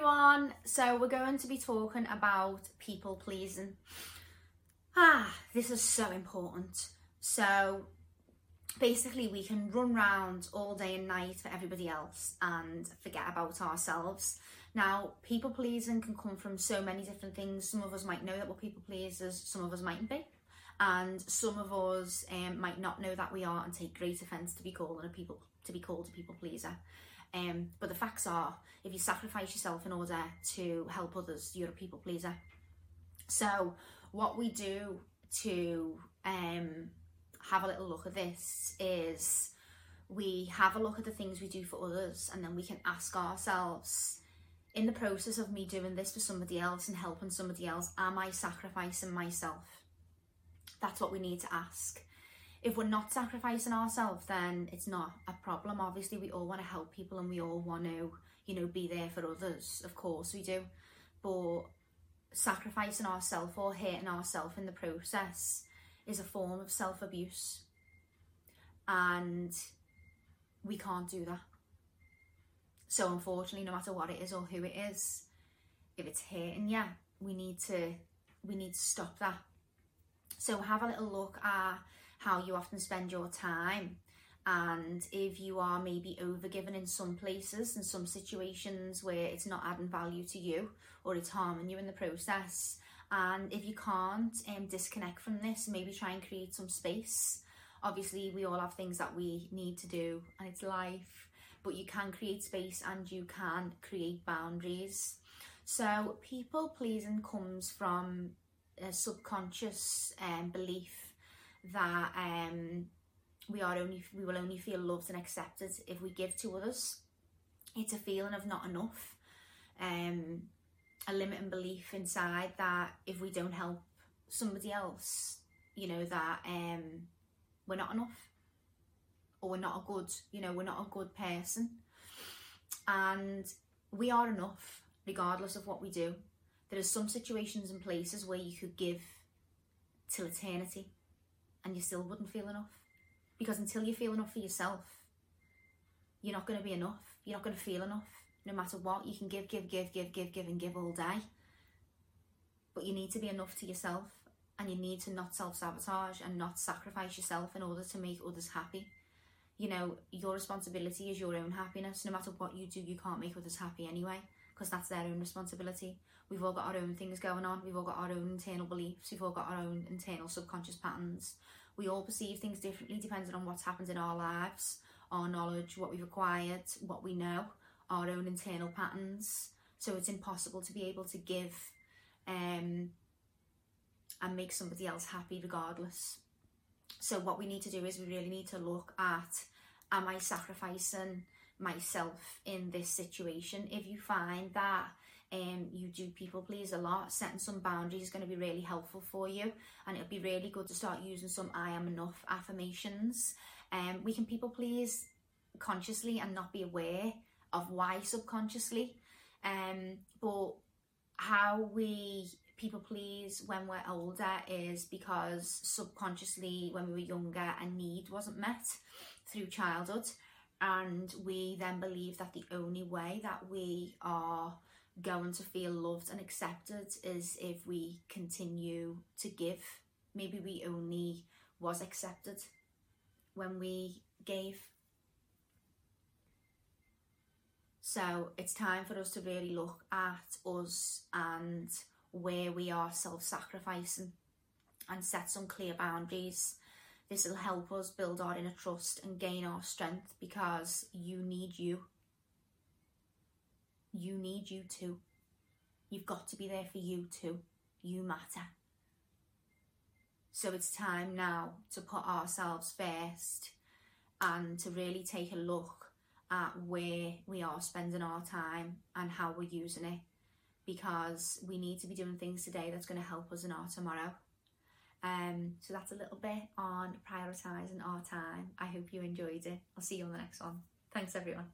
everyone, so we're going to be talking about people pleasing. This is so important. So basically we can run round all day and night for everybody else and forget about ourselves. Now, people pleasing can come from so many different things. Some of us might know that we're people pleasers, some of us mightn't be, and some of us might not know that we are and take great offence to be called a people pleaser. But the facts are, if you sacrifice yourself in order to help others, you're a people pleaser. So what we do to have a little look at this is we have a look at the things we do for others, and then we can ask ourselves, in the process of me doing this for somebody else and helping somebody else, am I sacrificing myself? That's what we need to ask. If we're not sacrificing ourselves, then it's not a problem. Obviously, we all want to help people and we all want to, be there for others. Of course we do. But sacrificing ourselves or hating ourselves in the process is a form of self-abuse. And we can't do that. So unfortunately, no matter what it is or who it is, if it's hating, we need to stop that. So have a little look at how you often spend your time, and if you are maybe overgiven in some places and some situations where it's not adding value to you or it's harming you in the process. And if you can't disconnect from this, maybe try and create some space. Obviously, we all have things that we need to do and it's life, but you can create space and you can create boundaries. So people pleasing comes from a subconscious belief that we will only feel loved and accepted if we give to others. It's a feeling of not enough, a limiting belief inside that if we don't help somebody else, that we're not enough, or we're not a good person. And we are enough regardless of what we do. There are some situations and places where you could give till eternity and you still wouldn't feel enough, because until you feel enough for yourself, you're not going to be enough. You're not going to feel enough. No matter what, you can give all day, but you need to be enough to yourself, and you need to not self-sabotage and not sacrifice yourself in order to make others happy. Your responsibility is your own happiness. No matter what you do, you can't make others happy anyway, because that's their own responsibility. We've all got our own things going on. We've all got our own internal beliefs. We've all got our own internal subconscious patterns. We all perceive things differently depending on what's happened in our lives, our knowledge, what we've acquired, what we know, our own internal patterns. So it's impossible to be able to give and make somebody else happy regardless. So what we need to do is we really need to look at, am I sacrificing myself in this situation? If you find that you do people please a lot, setting some boundaries is going to be really helpful for you, and it'll be really good to start using some I am enough affirmations. We can people please consciously and not be aware of why subconsciously, but how we people please when we're older is because subconsciously when we were younger a need wasn't met through childhood, and we then believe that the only way that we are going to feel loved and accepted is if we continue to give. Maybe we only was accepted when we gave. So it's time for us to really look at us and where we are self-sacrificing and set some clear boundaries. This will help us build our inner trust and gain our strength, because you need you. You need you too. You've got to be there for you too. You matter. So it's time now to put ourselves first and to really take a look at where we are spending our time and how we're using it, because we need to be doing things today that's going to help us in our tomorrow. So that's a little bit on prioritising our time. I hope you enjoyed it. I'll see you on the next one. Thanks, everyone.